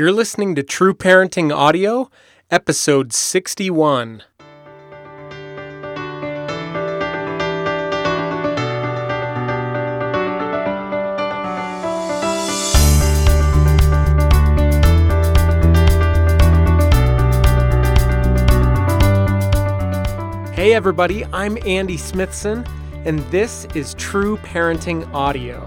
You're listening to True Parenting Audio, Episode 61. Hey everybody, I'm Andy Smithson, and this is True Parenting Audio,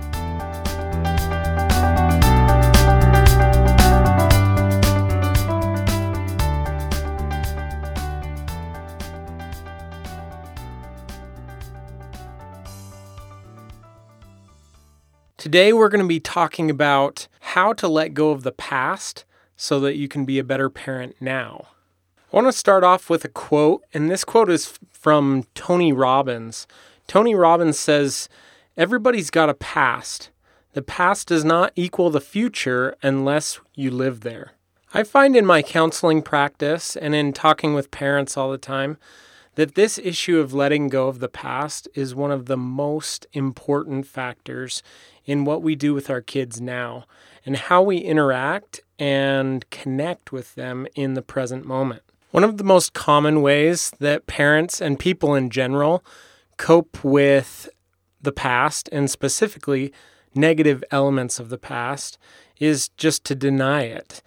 Today we're going to be talking about how to let go of the past so that you can be a better parent now. I want to start off with a quote, and this quote is from Tony Robbins. Tony Robbins says, "Everybody's got a past. The past does not equal the future unless you live there." I find in my counseling practice and in talking with parents all the time that this issue of letting go of the past is one of the most important factors in what we do with our kids now and how we interact and connect with them in the present moment. One of the most common ways that parents and people in general cope with the past, and specifically negative elements of the past, is just to deny it.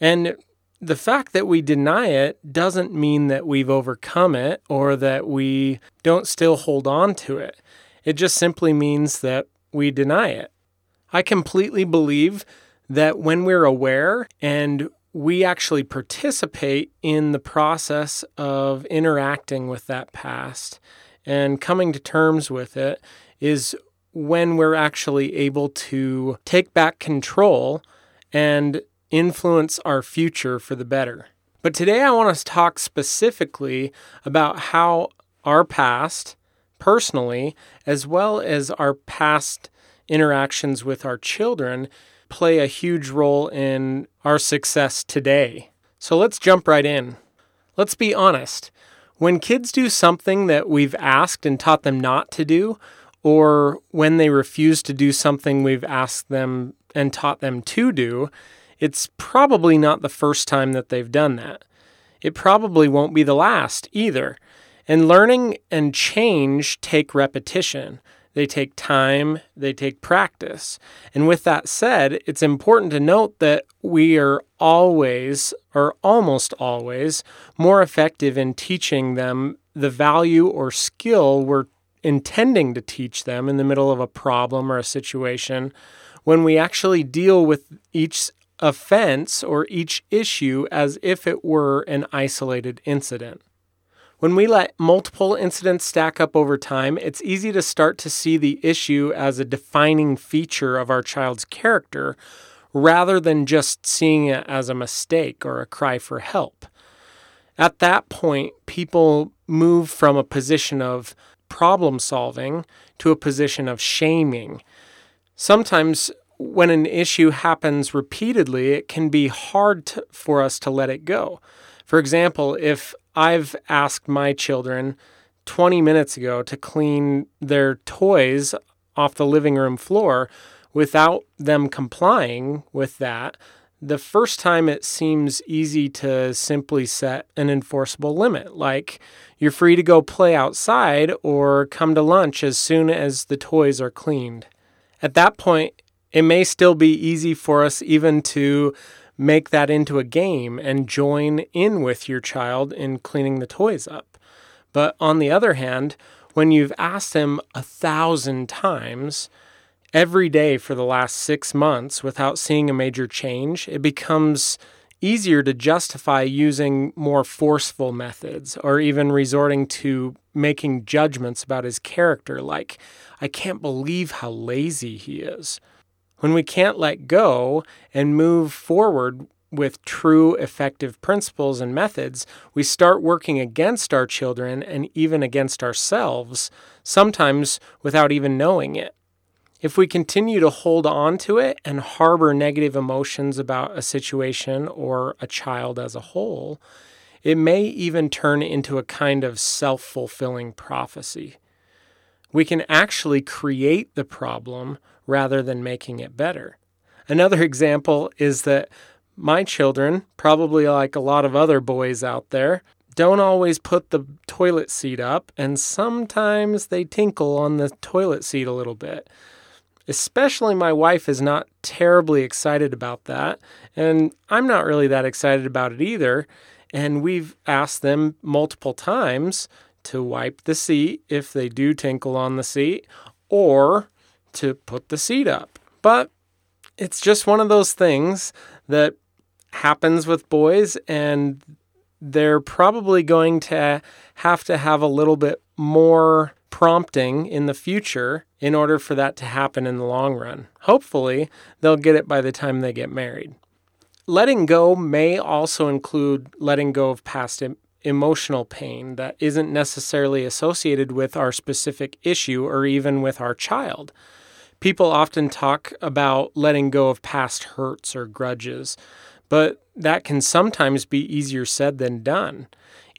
And the fact that we deny it doesn't mean that we've overcome it or that we don't still hold on to it. It just simply means that we deny it. I completely believe that when we're aware and we actually participate in the process of interacting with that past and coming to terms with it is when we're actually able to take back control and influence our future for the better. But today I want to talk specifically about how our past, personally, as well as our past interactions with our children, play a huge role in our success today. So let's jump right in. Let's be honest. When kids do something that we've asked and taught them not to do, or when they refuse to do something we've asked them and taught them to do, it's probably not the first time that they've done that. It probably won't be the last either. And learning and change take repetition. They take time, they take practice. And with that said, it's important to note that we are always, or almost always, more effective in teaching them the value or skill we're intending to teach them in the middle of a problem or a situation when we actually deal with each offense or each issue as if it were an isolated incident. When we let multiple incidents stack up over time, it's easy to start to see the issue as a defining feature of our child's character rather than just seeing it as a mistake or a cry for help. At that point, people move from a position of problem solving to a position of shaming. Sometimes when an issue happens repeatedly, it can be hard for us to let it go. For example, if I've asked my children 20 minutes ago to clean their toys off the living room floor without them complying with that, the first time it seems easy to simply set an enforceable limit, like you're free to go play outside or come to lunch as soon as the toys are cleaned. At that point, it may still be easy for us even to make that into a game and join in with your child in cleaning the toys up. But on the other hand, when you've asked them 1,000 times every day for the last 6 months without seeing a major change, it becomes easier to justify using more forceful methods or even resorting to making judgments about his character, like, "I can't believe how lazy he is." When we can't let go and move forward with true effective principles and methods, we start working against our children and even against ourselves, sometimes without even knowing it. If we continue to hold on to it and harbor negative emotions about a situation or a child as a whole, it may even turn into a kind of self-fulfilling prophecy. We can actually create the problem rather than making it better. Another example is that my children, probably like a lot of other boys out there, don't always put the toilet seat up, and sometimes they tinkle on the toilet seat a little bit. Especially my wife is not terribly excited about that, and I'm not really that excited about it either, and we've asked them multiple times to wipe the seat if they do tinkle on the seat, or to put the seat up. But it's just one of those things that happens with boys, and they're probably going to have a little bit more prompting in the future in order for that to happen in the long run. Hopefully, they'll get it by the time they get married. Letting go may also include letting go of past emotional pain that isn't necessarily associated with our specific issue or even with our child. People often talk about letting go of past hurts or grudges, but that can sometimes be easier said than done.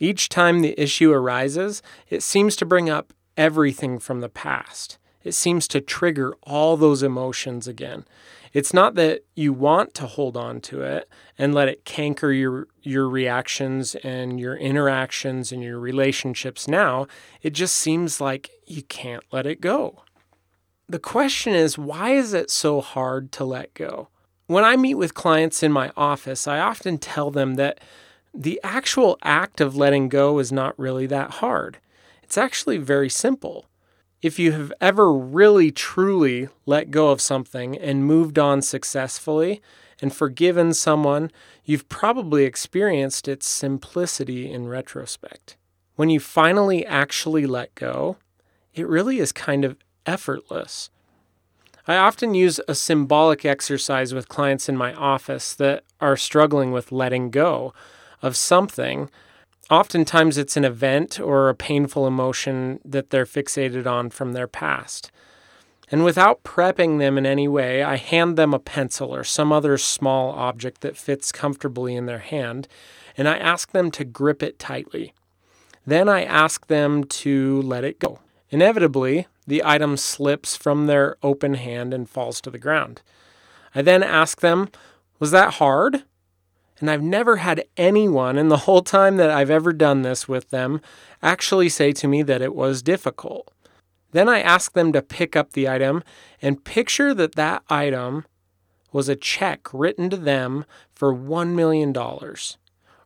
Each time the issue arises, it seems to bring up everything from the past. It seems to trigger all those emotions again. It's not that you want to hold on to it and let it canker your reactions and your interactions and your relationships now. It just seems like you can't let it go. The question is, why is it so hard to let go? When I meet with clients in my office, I often tell them that the actual act of letting go is not really that hard. It's actually very simple. If you have ever really truly let go of something and moved on successfully and forgiven someone, you've probably experienced its simplicity in retrospect. When you finally actually let go, it really is kind of effortless. I often use a symbolic exercise with clients in my office that are struggling with letting go of something. Oftentimes it's an event or a painful emotion that they're fixated on from their past. And without prepping them in any way, I hand them a pencil or some other small object that fits comfortably in their hand, and I ask them to grip it tightly. Then I ask them to let it go. Inevitably, the item slips from their open hand and falls to the ground. I then ask them, "Was that hard?" And I've never had anyone in the whole time that I've ever done this with them actually say to me that it was difficult. Then I ask them to pick up the item and picture that item was a check written to them for $1 million,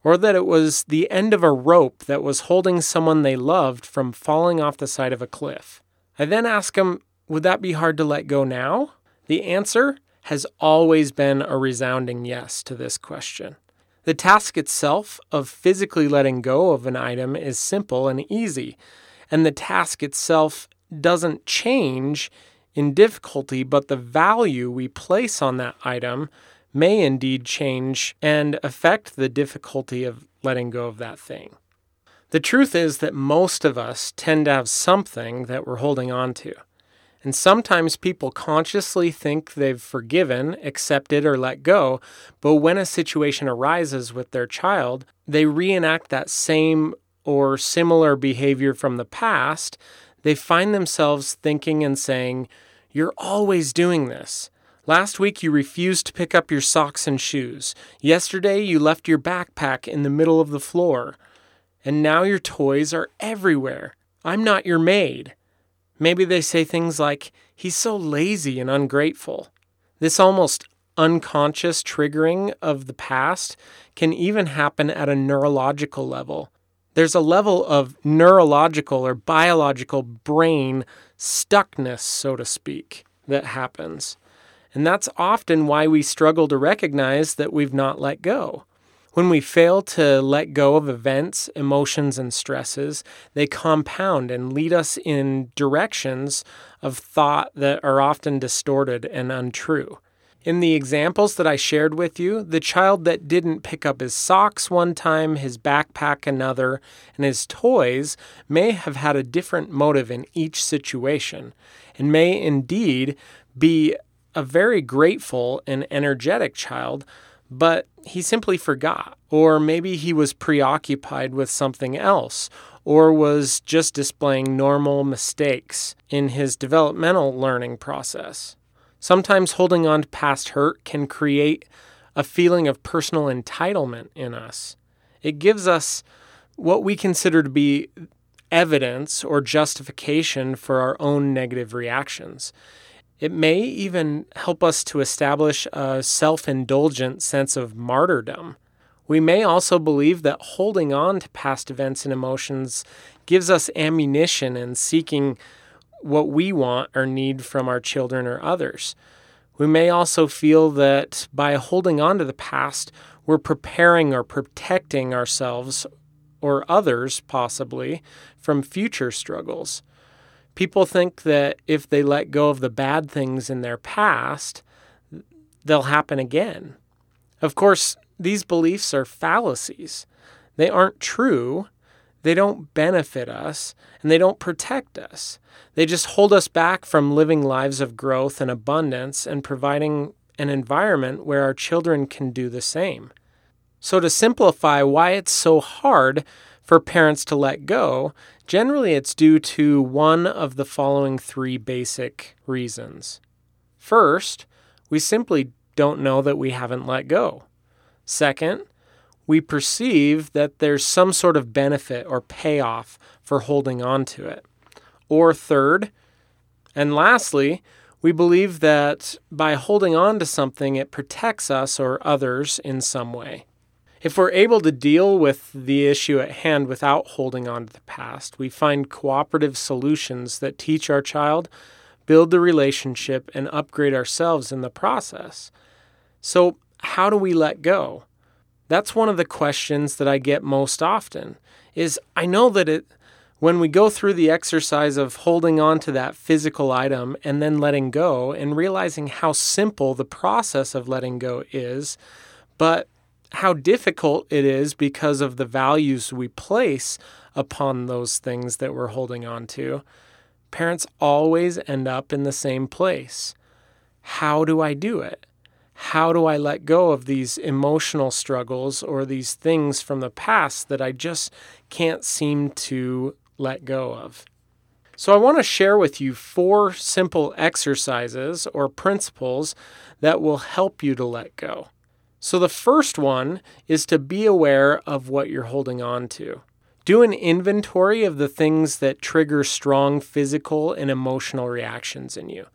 or that it was the end of a rope that was holding someone they loved from falling off the side of a cliff. I then ask them, would that be hard to let go now? The answer has always been a resounding yes to this question. The task itself of physically letting go of an item is simple and easy, and the task itself doesn't change in difficulty, but the value we place on that item may indeed change and affect the difficulty of letting go of that thing. The truth is that most of us tend to have something that we're holding on to. And sometimes people consciously think they've forgiven, accepted, or let go, but when a situation arises with their child, they reenact that same or similar behavior from the past. They find themselves thinking and saying, "You're always doing this. Last week you refused to pick up your socks and shoes. Yesterday you left your backpack in the middle of the floor. And now your toys are everywhere. I'm not your maid." Maybe they say things like, "He's so lazy and ungrateful." This almost unconscious triggering of the past can even happen at a neurological level. There's a level of neurological or biological brain stuckness, so to speak, that happens. And that's often why we struggle to recognize that we've not let go. When we fail to let go of events, emotions, and stresses, they compound and lead us in directions of thought that are often distorted and untrue. In the examples that I shared with you, the child that didn't pick up his socks one time, his backpack another, and his toys may have had a different motive in each situation, and may indeed be a very grateful and energetic child, but he simply forgot, or maybe he was preoccupied with something else, or was just displaying normal mistakes in his developmental learning process. Sometimes holding on to past hurt can create a feeling of personal entitlement in us. It gives us what we consider to be evidence or justification for our own negative reactions. It may even help us to establish a self-indulgent sense of martyrdom. We may also believe that holding on to past events and emotions gives us ammunition in seeking what we want or need from our children or others. We may also feel that by holding on to the past, we're preparing or protecting ourselves or others, possibly, from future struggles. People think that if they let go of the bad things in their past, they'll happen again. Of course, these beliefs are fallacies. They aren't true, they don't benefit us, and they don't protect us. They just hold us back from living lives of growth and abundance and providing an environment where our children can do the same. So to simplify why it's so hard for parents to let go, generally it's due to one of the following three basic reasons. First, we simply don't know that we haven't let go. Second, we perceive that there's some sort of benefit or payoff for holding on to it. Or third, and lastly, we believe that by holding on to something, it protects us or others in some way. If we're able to deal with the issue at hand without holding on to the past, we find cooperative solutions that teach our child, build the relationship, and upgrade ourselves in the process. So how do we let go? That's one of the questions that I get most often, is I know that when we go through the exercise of holding on to that physical item and then letting go and realizing how simple the process of letting go is, but how difficult it is because of the values we place upon those things that we're holding on to, parents always end up in the same place. How do I do it? How do I let go of these emotional struggles or these things from the past that I just can't seem to let go of? So I want to share with you 4 simple exercises or principles that will help you to let go. So the first one is to be aware of what you're holding on to. Do an inventory of the things that trigger strong physical and emotional reactions in you.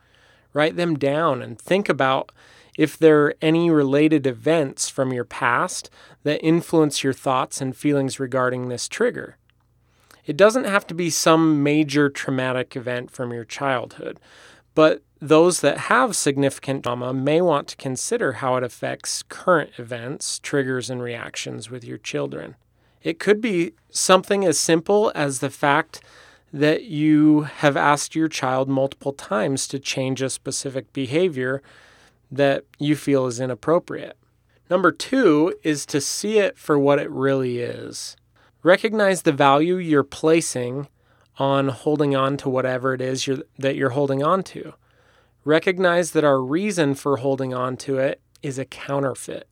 Write them down and think about if there are any related events from your past that influence your thoughts and feelings regarding this trigger. It doesn't have to be some major traumatic event from your childhood, but those that have significant trauma may want to consider how it affects current events, triggers, and reactions with your children. It could be something as simple as the fact that you have asked your child multiple times to change a specific behavior that you feel is inappropriate. Number 2 is to see it for what it really is. Recognize the value you're placing on holding on to whatever it is that you're holding on to. Recognize that our reason for holding on to it is a counterfeit.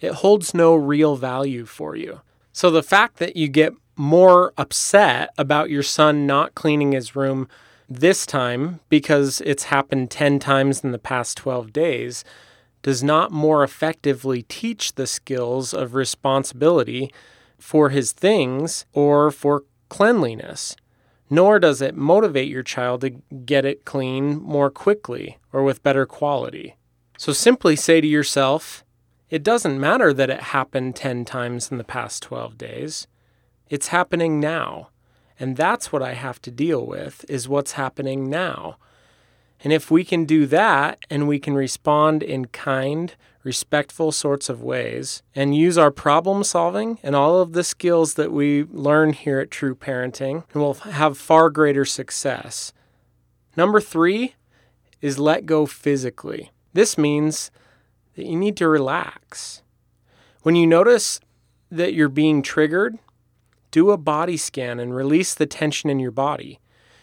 It holds no real value for you. So the fact that you get more upset about your son not cleaning his room this time because it's happened 10 times in the past 12 days does not more effectively teach the skills of responsibility for his things or for cleanliness. Nor does it motivate your child to get it clean more quickly or with better quality. So simply say to yourself, it doesn't matter that it happened 10 times in the past 12 days. It's happening now, and that's what I have to deal with, is what's happening now. And if we can do that, and we can respond in kind, respectful sorts of ways, and use our problem solving and all of the skills that we learn here at True Parenting, and we'll have far greater success. Number 3 is let go physically. This means that you need to relax. When you notice that you're being triggered, do a body scan and release the tension in your body.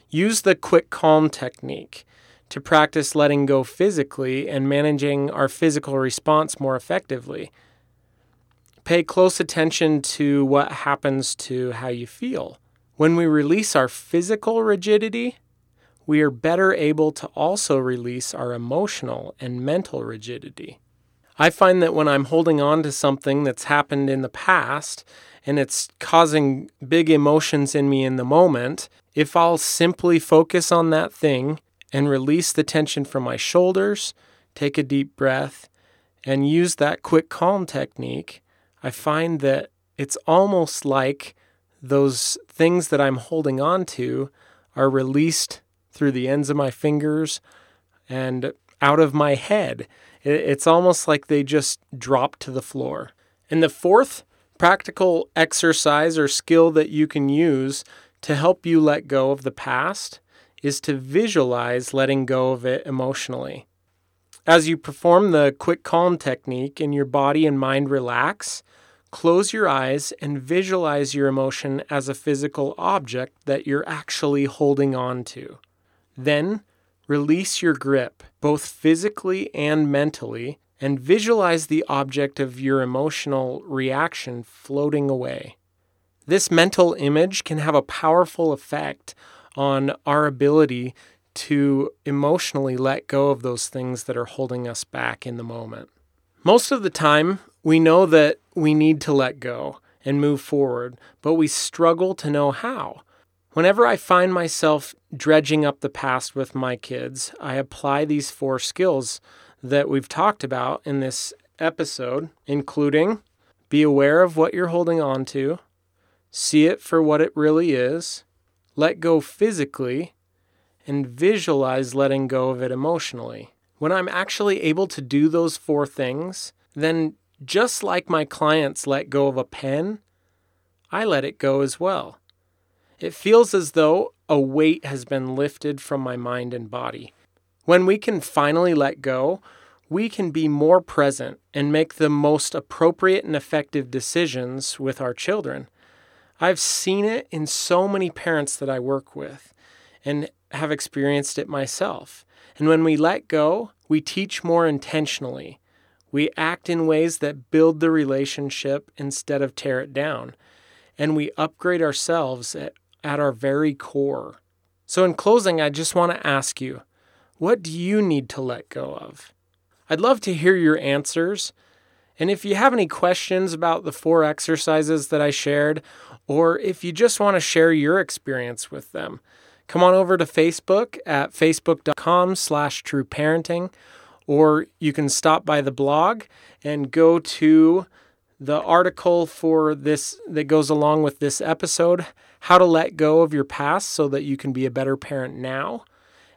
Use the quick calm technique to practice letting go physically and managing our physical response more effectively. Pay close attention to what happens to how you feel. When we release our physical rigidity, we are better able to also release our emotional and mental rigidity. I find that when I'm holding on to something that's happened in the past and it's causing big emotions in me in the moment, if I'll simply focus on that thing and release the tension from my shoulders, take a deep breath, and use that quick calm technique, I find that it's almost like those things that I'm holding on to are released through the ends of my fingers and out of my head. It's almost like they just drop to the floor. And the fourth practical exercise or skill that you can use to help you let go of the past is to visualize letting go of it emotionally. As you perform the quick calm technique and your body and mind relax, close your eyes and visualize your emotion as a physical object that you're actually holding on to. Then, release your grip, both physically and mentally, and visualize the object of your emotional reaction floating away. This mental image can have a powerful effect on our ability to emotionally let go of those things that are holding us back in the moment. Most of the time, we know that we need to let go and move forward, but we struggle to know how. Whenever I find myself dredging up the past with my kids, I apply these four skills that we've talked about in this episode, including be aware of what you're holding on to, see it for what it really is, let go physically, and visualize letting go of it emotionally. When I'm actually able to do those four things, then just like my clients let go of a pen, I let it go as well. It feels as though a weight has been lifted from my mind and body. When we can finally let go, we can be more present and make the most appropriate and effective decisions with our children. I've seen it in so many parents that I work with and have experienced it myself. And when we let go, we teach more intentionally. We act in ways that build the relationship instead of tear it down. And we upgrade ourselves at our very core. So in closing, I just want to ask you, what do you need to let go of? I'd love to hear your answers. And if you have any questions about the four exercises that I shared, or if you just want to share your experience with them, come on over to Facebook at facebook.com/trueparenting. Or you can stop by the blog and go to the article for this that goes along with this episode, How to Let Go of Your Past So That You Can Be a Better Parent Now,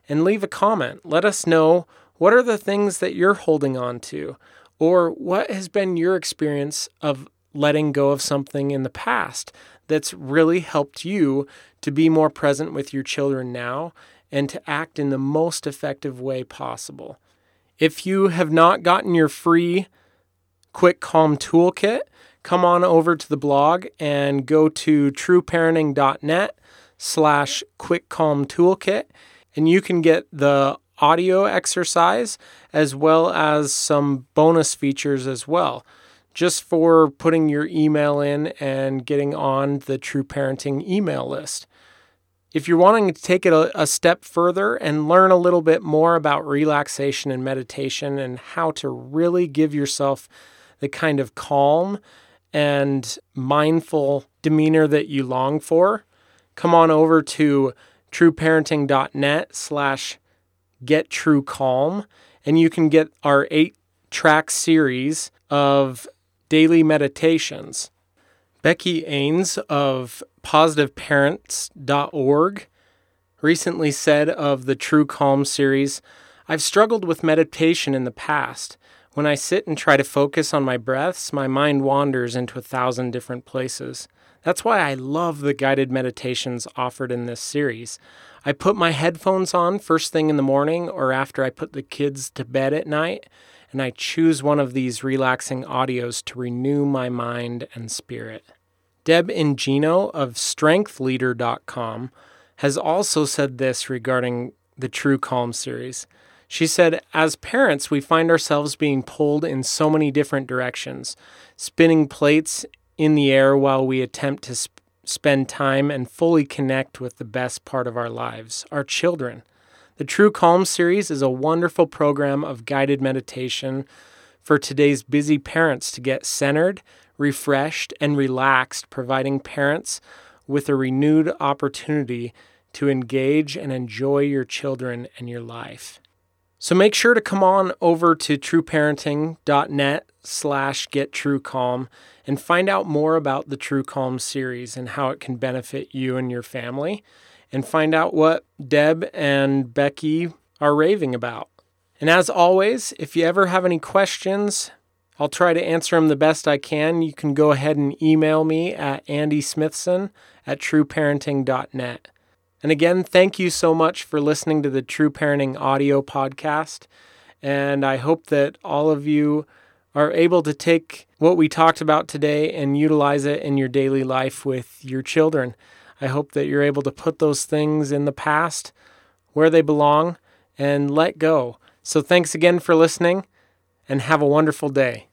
and leave a comment. Let us know what are the things that you're holding on to, or what has been your experience of letting go of something in the past that's really helped you to be more present with your children now and to act in the most effective way possible. If you have not gotten your free Quick Calm Toolkit, come on over to the blog and go to TRUparenting.net/Quick Calm Toolkit, and you can get the audio exercise as well as some bonus features as well, just for putting your email in and getting on the True Parenting email list. If you're wanting to take it a step further and learn a little bit more about relaxation and meditation and how to really give yourself the kind of calm and mindful demeanor that you long for, come on over to TRUparenting.net/GetTrueCalm, and you can get our 8-track series of daily meditations. Becky Ains of PositiveParents.org recently said of the True Calm series, "I've struggled with meditation in the past. When I sit and try to focus on my breaths, my mind wanders into 1,000 different places. That's why I love the guided meditations offered in this series. I put my headphones on first thing in the morning or after I put the kids to bed at night, and I choose one of these relaxing audios to renew my mind and spirit. Deb Ingino of strengthleader.com has also said this regarding the True Calm series. She said, as parents, we find ourselves being pulled in so many different directions, spinning plates in the air while we attempt to spend time and fully connect with the best part of our lives, our children. The True Calm series is a wonderful program of guided meditation for today's busy parents to get centered, refreshed, and relaxed, providing parents with a renewed opportunity to engage and enjoy your children and your life. So make sure to come on over to TrueParenting.net/GetTrueCalm and find out more about the True Calm series and how it can benefit you and your family, and find out what Deb and Becky are raving about. And as always, if you ever have any questions, I'll try to answer them the best I can. You can go ahead and email me at andysmithson@trueparenting.net. And again, thank you so much for listening to the True Parenting Audio podcast. And I hope that all of you are able to take what we talked about today and utilize it in your daily life with your children. I hope that you're able to put those things in the past where they belong and let go. So thanks again for listening, and have a wonderful day.